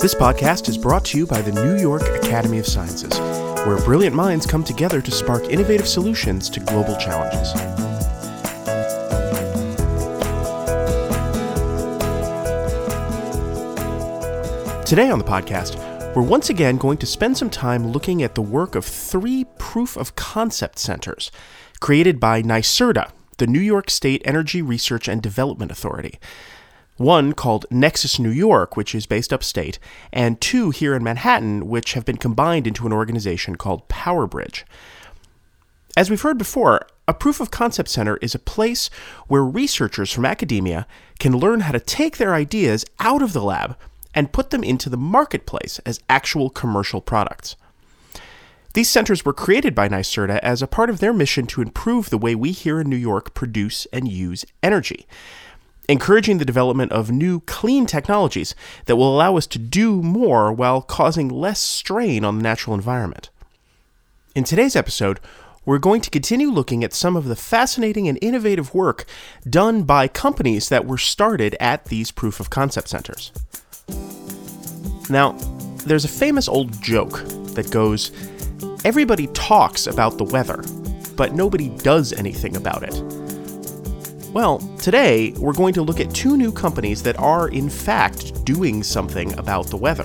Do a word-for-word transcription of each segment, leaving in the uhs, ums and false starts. This podcast is brought to you by the New York Academy of Sciences, where brilliant minds come together to spark innovative solutions to global challenges. Today on the podcast, we're once again going to spend some time looking at the work of three Proof of Concept Centers, created by NYSERDA, the New York State Energy Research and Development Authority. One called Nexus New York, which is based upstate, and two here in Manhattan, which have been combined into an organization called PowerBridge. As we've heard before, a proof of concept center is a place where researchers from academia can learn how to take their ideas out of the lab and put them into the marketplace as actual commercial products. These centers were created by NYSERDA as a part of their mission to improve the way we here in New York produce and use energy, encouraging the development of new, clean technologies that will allow us to do more while causing less strain on the natural environment. In today's episode, we're going to continue looking at some of the fascinating and innovative work done by companies that were started at these proof of concept centers. Now, there's a famous old joke that goes, everybody talks about the weather, but nobody does anything about it. Well, today, we're going to look at two new companies that are, in fact, doing something about the weather.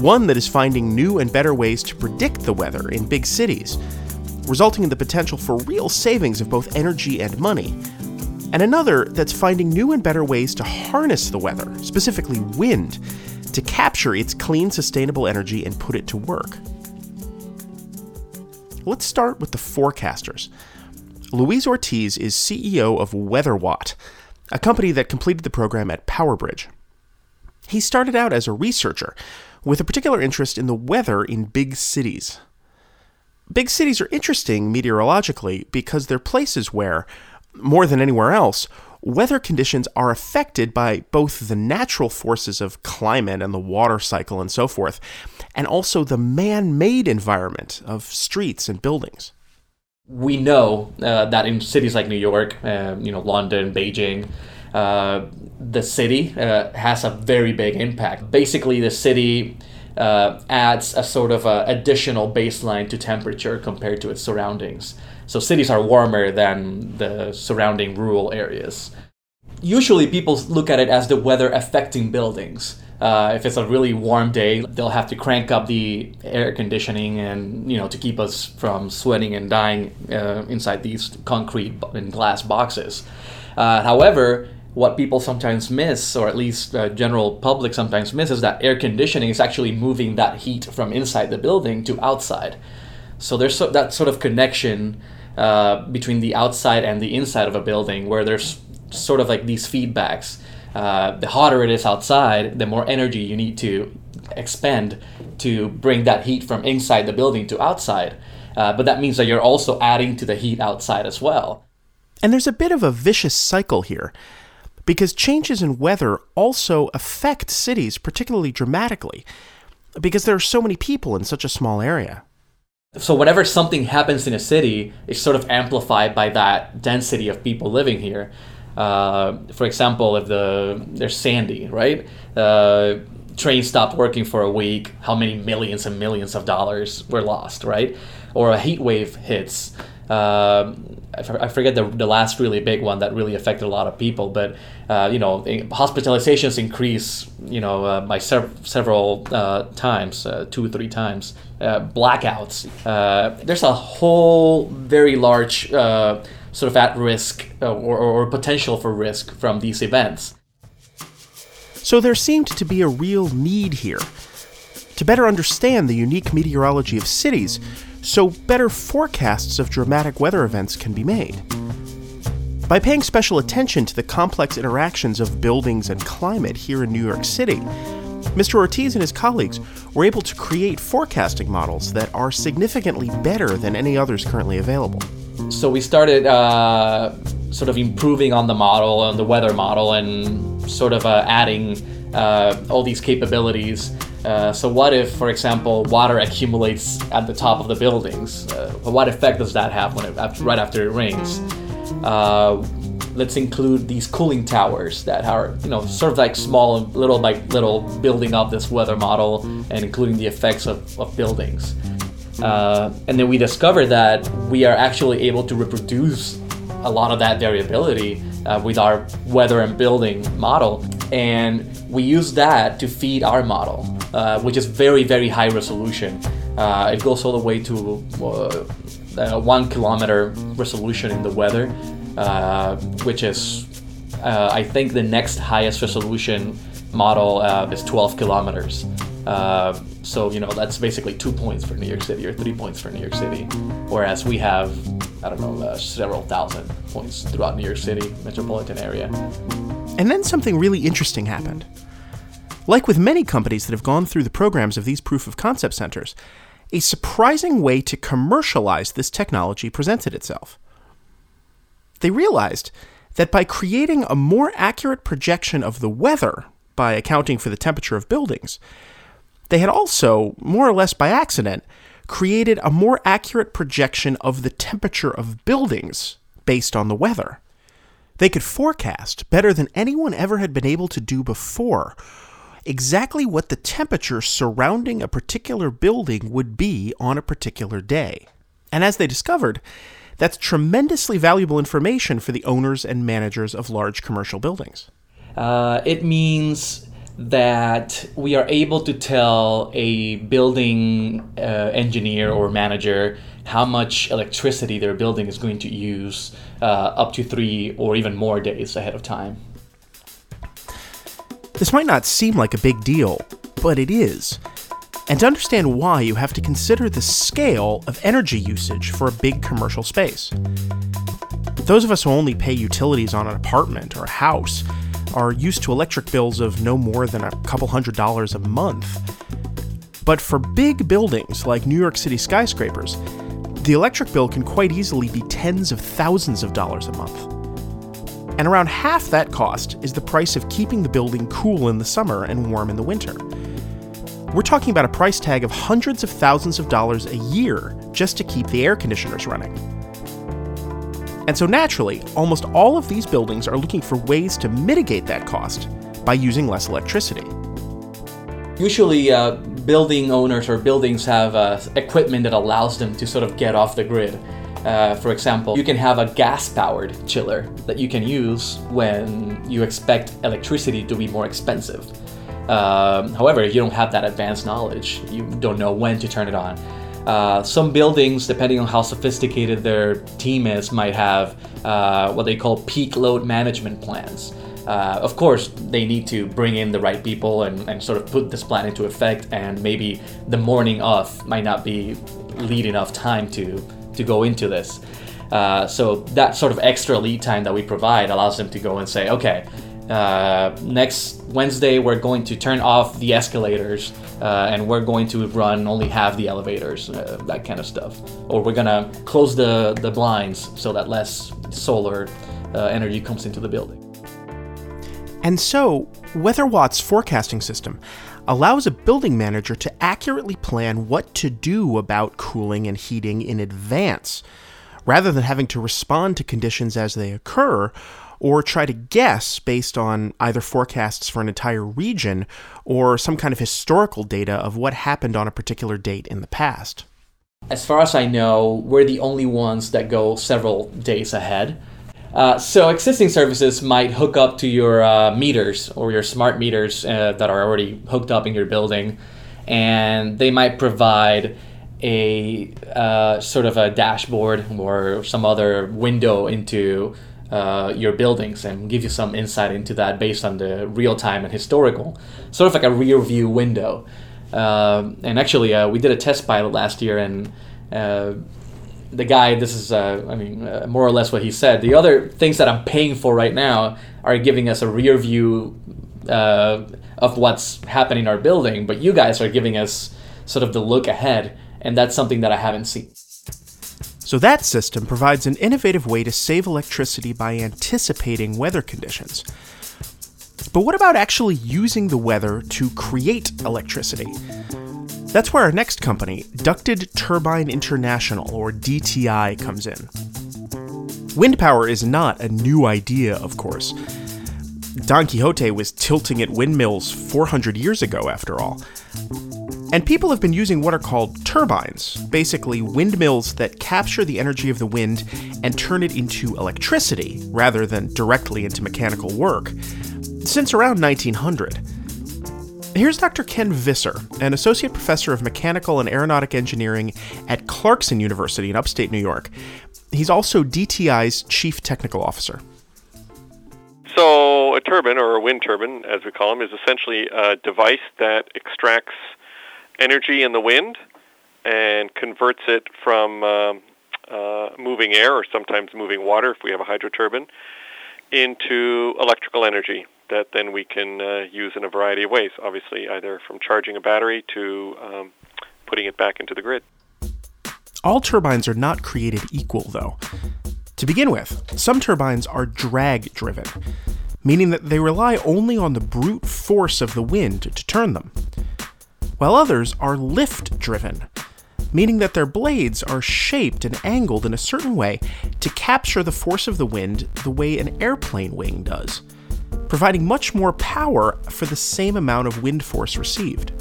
One that is finding new and better ways to predict the weather in big cities, resulting in the potential for real savings of both energy and money. And another that's finding new and better ways to harness the weather, specifically wind, to capture its clean, sustainable energy and put it to work. Let's start with the forecasters. Luis Ortiz is C E O of WeatherWatt, a company that completed the program at PowerBridge. He started out as a researcher, with a particular interest in the weather in big cities. Big cities are interesting meteorologically because they're places where, more than anywhere else, weather conditions are affected by both the natural forces of climate and the water cycle and so forth, and also the man-made environment of streets and buildings. We know uh, that in cities like New York, uh, you know, London, Beijing, uh, the city uh, has a very big impact. Basically, the city uh, adds a sort of a additional baseline to temperature compared to its surroundings. So cities are warmer than the surrounding rural areas. Usually, people look at it as the weather affecting buildings. Uh, if it's a really warm day, they'll have to crank up the air conditioning and, you know, to keep us from sweating and dying uh, inside these concrete and glass boxes. Uh, however, what people sometimes miss, or at least the uh, general public sometimes miss, is that air conditioning is actually moving that heat from inside the building to outside. So there's so, that sort of connection uh, between the outside and the inside of a building where there's sort of like these feedbacks. Uh, the hotter it is outside, the more energy you need to expend to bring that heat from inside the building to outside. Uh, but that means that you're also adding to the heat outside as well. And there's a bit of a vicious cycle here, because changes in weather also affect cities particularly dramatically, because there are so many people in such a small area. So whenever something happens in a city, it's sort of amplified by that density of people living here. Uh, for example, if the there's Sandy, right? Uh, trains stopped working for a week. How many millions and millions of dollars were lost, right? Or a heat wave hits. Uh, I, f- I forget the the last really big one that really affected a lot of people, but uh, you know, hospitalizations increase, you know, uh, by sev- several uh, times, uh, two or three times. Uh, blackouts. Uh, there's a whole very large. Uh, sort of at risk uh, or, or potential for risk from these events. So there seemed to be a real need here to better understand the unique meteorology of cities so better forecasts of dramatic weather events can be made. By paying special attention to the complex interactions of buildings and climate here in New York City, Mister Ortiz and his colleagues were able to create forecasting models that are significantly better than any others currently available. So we started uh, sort of improving on the model, on the weather model, and sort of uh, adding uh, all these capabilities. Uh, so what if, for example, water accumulates at the top of the buildings? Uh, what effect does that have when it, right after it rains? Uh, let's include these cooling towers that are, you know, sort of like small, little by little, building up this weather model and including the effects of, of buildings. Uh, and then we discovered that we are actually able to reproduce a lot of that variability uh, with our weather and building model. And we use that to feed our model, uh, which is very, very high resolution. Uh, it goes all the way to uh, one kilometer resolution in the weather, uh, which is, uh, I think the next highest resolution model uh, is twelve kilometers. Uh, so, you know, that's basically two points for New York City or three points for New York City, whereas we have, I don't know, uh, several thousand points throughout New York City metropolitan area. And then something really interesting happened. Like with many companies that have gone through the programs of these proof of concept centers, a surprising way to commercialize this technology presented itself. They realized that by creating a more accurate projection of the weather by accounting for the temperature of buildings, they had also, more or less by accident, created a more accurate projection of the temperature of buildings based on the weather. They could forecast, better than anyone ever had been able to do before, exactly what the temperature surrounding a particular building would be on a particular day. And as they discovered, that's tremendously valuable information for the owners and managers of large commercial buildings. Uh, it means that we are able to tell a building uh, engineer or manager how much electricity their building is going to use uh, up to three or even more days ahead of time. This might not seem like a big deal, but it is. And to understand why, you have to consider the scale of energy usage for a big commercial space. Those of us who only pay utilities on an apartment or a house are used to electric bills of no more than a couple hundred dollars a month. But for big buildings like New York City skyscrapers, the electric bill can quite easily be tens of thousands of dollars a month. And around half that cost is the price of keeping the building cool in the summer and warm in the winter. We're talking about a price tag of hundreds of thousands of dollars a year just to keep the air conditioners running. And so naturally, almost all of these buildings are looking for ways to mitigate that cost by using less electricity. Usually, uh, building owners or buildings have uh, equipment that allows them to sort of get off the grid. Uh, for example, you can have a gas-powered chiller that you can use when you expect electricity to be more expensive. Um, however, if you don't have that advanced knowledge, you don't know when to turn it on. Uh, some buildings, depending on how sophisticated their team is, might have uh, what they call peak load management plans. Uh, of course, they need to bring in the right people and, and sort of put this plan into effect, and maybe the morning off might not be lead enough time to, to go into this. Uh, so that sort of extra lead time that we provide allows them to go and say, okay, Uh, next Wednesday, we're going to turn off the escalators uh, and we're going to run only half the elevators, uh, that kind of stuff. Or we're going to close the, the blinds so that less solar uh, energy comes into the building. And so, WeatherWatt's forecasting system allows a building manager to accurately plan what to do about cooling and heating in advance, rather than having to respond to conditions as they occur, or try to guess based on either forecasts for an entire region or some kind of historical data of what happened on a particular date in the past. As far as I know, we're the only ones that go several days ahead. Uh, so existing services might hook up to your uh, meters or your smart meters uh, that are already hooked up in your building, and they might provide a uh, sort of a dashboard or some other window into Uh, your buildings and give you some insight into that based on the real-time and historical, sort of like a rear-view window. Um, and actually, uh, we did a test pilot last year, and uh, the guy, this is, uh, I mean, uh, more or less what he said. The other things that I'm paying for right now are giving us a rear-view uh, of what's happening in our building, but you guys are giving us sort of the look ahead, and that's something that I haven't seen. So that system provides an innovative way to save electricity by anticipating weather conditions. But what about actually using the weather to create electricity? That's where our next company, Ducted Turbine International, or D T I, comes in. Wind power is not a new idea, of course. Don Quixote was tilting at windmills four hundred years ago, after all. And people have been using what are called turbines, basically windmills that capture the energy of the wind and turn it into electricity, rather than directly into mechanical work, since around nineteen hundred. Here's Doctor Ken Visser, an associate professor of mechanical and aeronautic engineering at Clarkson University in upstate New York. He's also D T I's chief technical officer. So a turbine, or a wind turbine, as we call them, is essentially a device that extracts energy in the wind and converts it from um, uh, moving air, or sometimes moving water if we have a hydro turbine, into electrical energy that then we can uh, use in a variety of ways, obviously, either from charging a battery to um, putting it back into the grid. All turbines are not created equal, though. To begin with, some turbines are drag-driven, meaning that they rely only on the brute force of the wind to turn them, while others are lift-driven, meaning that their blades are shaped and angled in a certain way to capture the force of the wind the way an airplane wing does, providing much more power for the same amount of wind force received.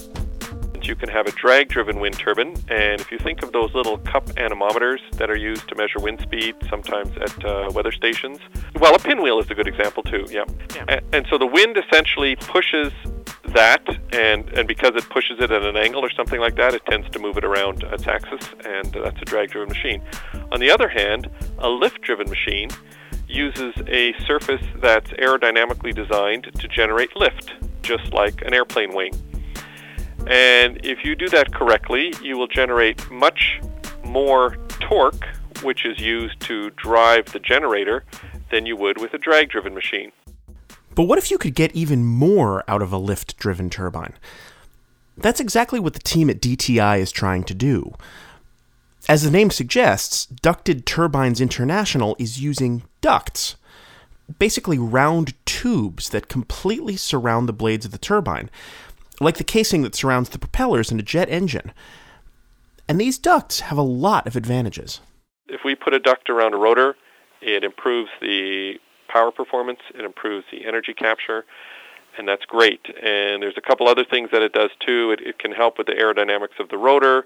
You can have a drag-driven wind turbine, and if you think of those little cup anemometers that are used to measure wind speed, sometimes at uh, weather stations, well, a pinwheel is a good example too, yeah. yeah. And, and so the wind essentially pushes that, and, and because it pushes it at an angle or something like that, it tends to move it around its axis, and that's a drag-driven machine. On the other hand, a lift-driven machine uses a surface that's aerodynamically designed to generate lift, just like an airplane wing. And if you do that correctly, you will generate much more torque, which is used to drive the generator, than you would with a drag-driven machine. But what if you could get even more out of a lift-driven turbine? That's exactly what the team at D T I is trying to do. As the name suggests, Ducted Turbines International is using ducts, basically round tubes that completely surround the blades of the turbine, like the casing that surrounds the propellers in a jet engine. And these ducts have a lot of advantages. If we put a duct around a rotor, it improves the power performance, it improves the energy capture, and that's great. And there's a couple other things that it does too. It, it can help with the aerodynamics of the rotor.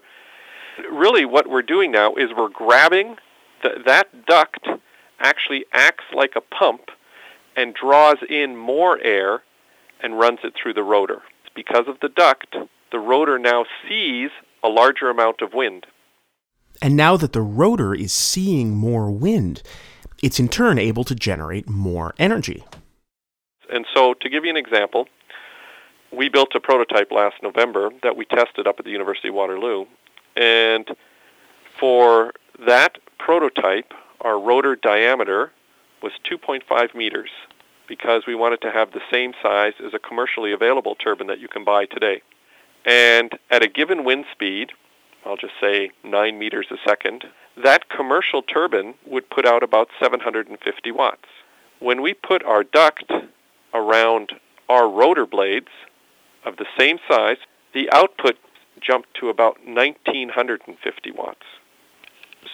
Really what we're doing now is we're grabbing, the, that duct actually acts like a pump and draws in more air and runs it through the rotor. Because of the duct, the rotor now sees a larger amount of wind. And now that the rotor is seeing more wind, it's in turn able to generate more energy. And so, to give you an example, we built a prototype last November that we tested up at the University of Waterloo. And for that prototype, our rotor diameter was two point five meters. Because we wanted to have the same size as a commercially available turbine that you can buy today. And at a given wind speed, I'll just say nine meters a second, that commercial turbine would put out about seven hundred fifty watts. When we put our duct around our rotor blades of the same size, the output jumped to about one thousand nine hundred fifty watts.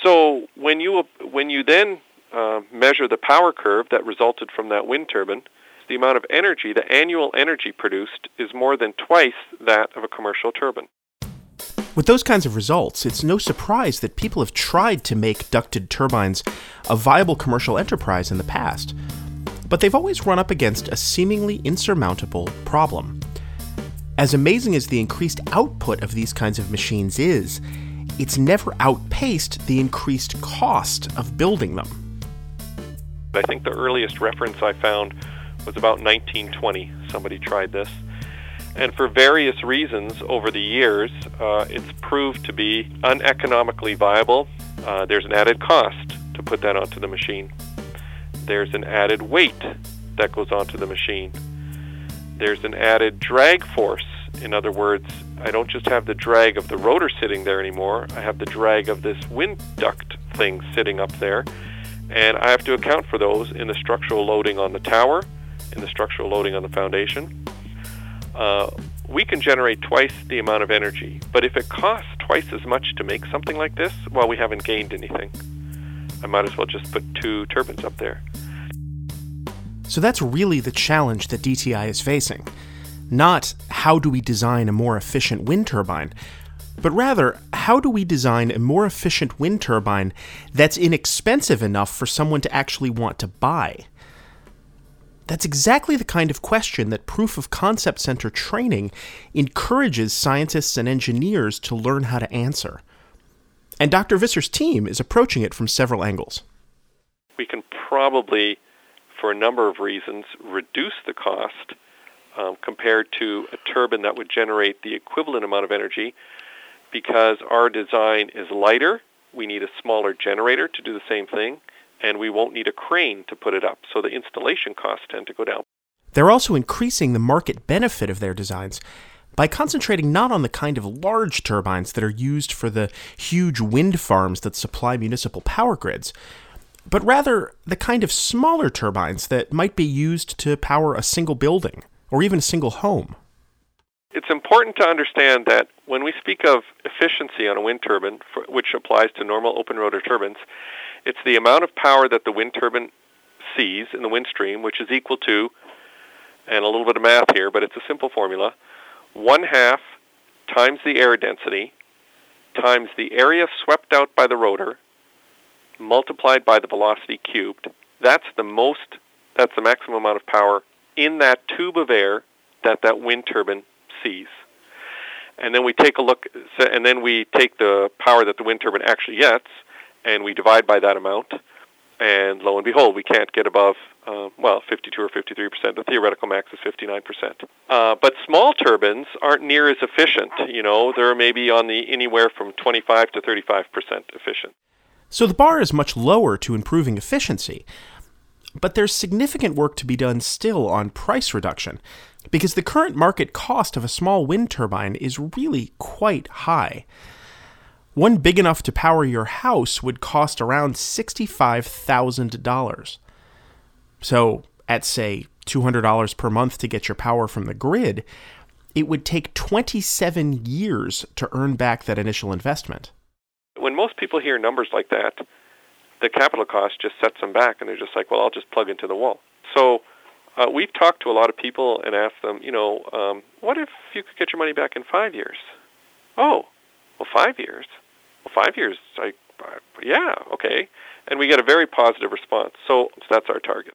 So when you, when you then Uh, measure the power curve that resulted from that wind turbine, the amount of energy, the annual energy produced, is more than twice that of a commercial turbine. With those kinds of results, it's no surprise that people have tried to make ducted turbines a viable commercial enterprise in the past. But they've always run up against a seemingly insurmountable problem. As amazing as the increased output of these kinds of machines is, it's never outpaced the increased cost of building them. I think the earliest reference I found was about nineteen twenty. Somebody tried this. And for various reasons over the years, uh, it's proved to be uneconomically viable. Uh, there's an added cost to put that onto the machine. There's an added weight that goes onto the machine. There's an added drag force. In other words, I don't just have the drag of the rotor sitting there anymore. I have the drag of this wind duct thing sitting up there. And I have to account for those in the structural loading on the tower, in the structural loading on the foundation. Uh, we can generate twice the amount of energy, but if it costs twice as much to make something like this, well, we haven't gained anything. I might as well just put two turbines up there. So that's really the challenge that D T I is facing. Not how do we design a more efficient wind turbine, but rather how do we design a more efficient wind turbine that's inexpensive enough for someone to actually want to buy? That's exactly the kind of question that Proof of Concept Center training encourages scientists and engineers to learn how to answer. And Doctor Visser's team is approaching it from several angles. We can probably, for a number of reasons, reduce the cost um, compared to a turbine that would generate the equivalent amount of energy because our design is lighter. We need a smaller generator to do the same thing, and we won't need a crane to put it up, so the installation costs tend to go down. They're also increasing the market benefit of their designs by concentrating not on the kind of large turbines that are used for the huge wind farms that supply municipal power grids, but rather the kind of smaller turbines that might be used to power a single building or even a single home. It's important to understand that when we speak of efficiency on a wind turbine, which applies to normal open rotor turbines, it's the amount of power that the wind turbine sees in the wind stream, which is equal to, and a little bit of math here, but it's a simple formula, one half times the air density times the area swept out by the rotor multiplied by the velocity cubed. That's the most, that's the maximum amount of power in that tube of air that that wind turbine sees. And then we take a look, and then we take the power that the wind turbine actually gets, and we divide by that amount, and lo and behold, we can't get above, uh, well, fifty-two or fifty-three percent. The theoretical max is fifty-nine percent. Uh, but small turbines aren't near as efficient. You know, they're maybe on the anywhere from twenty-five to thirty-five percent efficient. So the bar is much lower to improving efficiency, but there's significant work to be done still on price reduction, because the current market cost of a small wind turbine is really quite high. One big enough to power your house would cost around sixty-five thousand dollars. So at, say, two hundred dollars per month to get your power from the grid, it would take twenty-seven years to earn back that initial investment. When most people hear numbers like that, the capital cost just sets them back, and they're just like, well, I'll just plug into the wall. So uh, we've talked to a lot of people and asked them, you know, um, what if you could get your money back in five years? Oh, well, five years? Well, five years, I, I, yeah, okay. And we get a very positive response. So that's our target.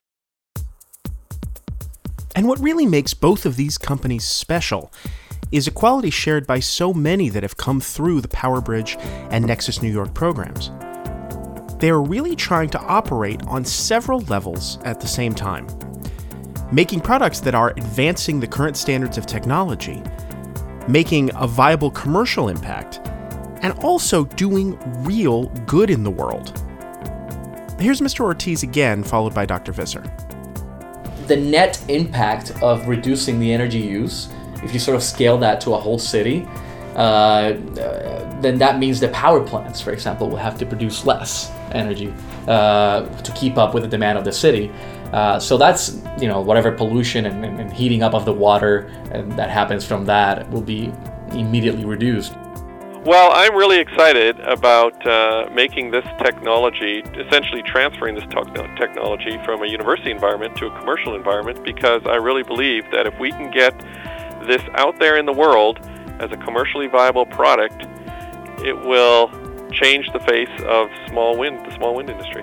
And what really makes both of these companies special is a quality shared by so many that have come through the PowerBridge and Nexus New York programs. They are really trying to operate on several levels at the same time, making products that are advancing the current standards of technology, making a viable commercial impact, and also doing real good in the world. Here's Mister Ortiz again, followed by Doctor Visser. The net impact of reducing the energy use, if you sort of scale that to a whole city, uh, then that means the power plants, for example, will have to produce less energy uh, to keep up with the demand of the city. Uh, so that's, you know, whatever pollution and, and, and heating up of the water and that happens from that will be immediately reduced. Well, I'm really excited about uh, making this technology, essentially transferring this technology from a university environment to a commercial environment, because I really believe that if we can get this out there in the world as a commercially viable product, it will change the face of small wind, the small wind industry.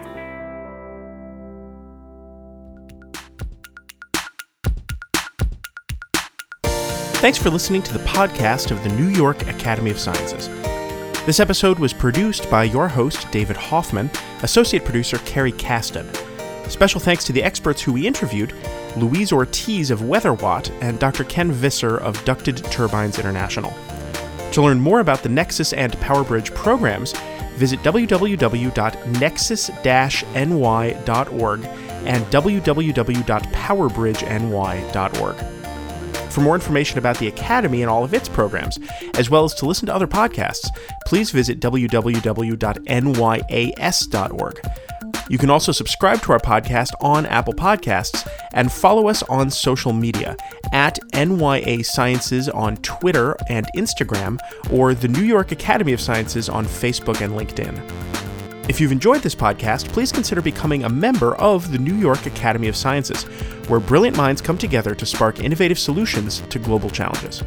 Thanks for listening to the podcast of the New York Academy of Sciences. This episode was produced by your host, David Hoffman, associate producer Carrie Caston. Special thanks to the experts who we interviewed, Luis Ortiz of WeatherWatt and Doctor Ken Visser of Ducted Turbines International. To learn more about the Nexus and PowerBridge programs, visit w w w dot nexus dash n y dot org and w w w dot powerbridge n y dot org. For more information about the Academy and all of its programs, as well as to listen to other podcasts, please visit w w w dot n y a s dot org. You can also subscribe to our podcast on Apple Podcasts and follow us on social media at N Y A Sciences on Twitter and Instagram, or the New York Academy of Sciences on Facebook and LinkedIn. If you've enjoyed this podcast, please consider becoming a member of the New York Academy of Sciences, where brilliant minds come together to spark innovative solutions to global challenges.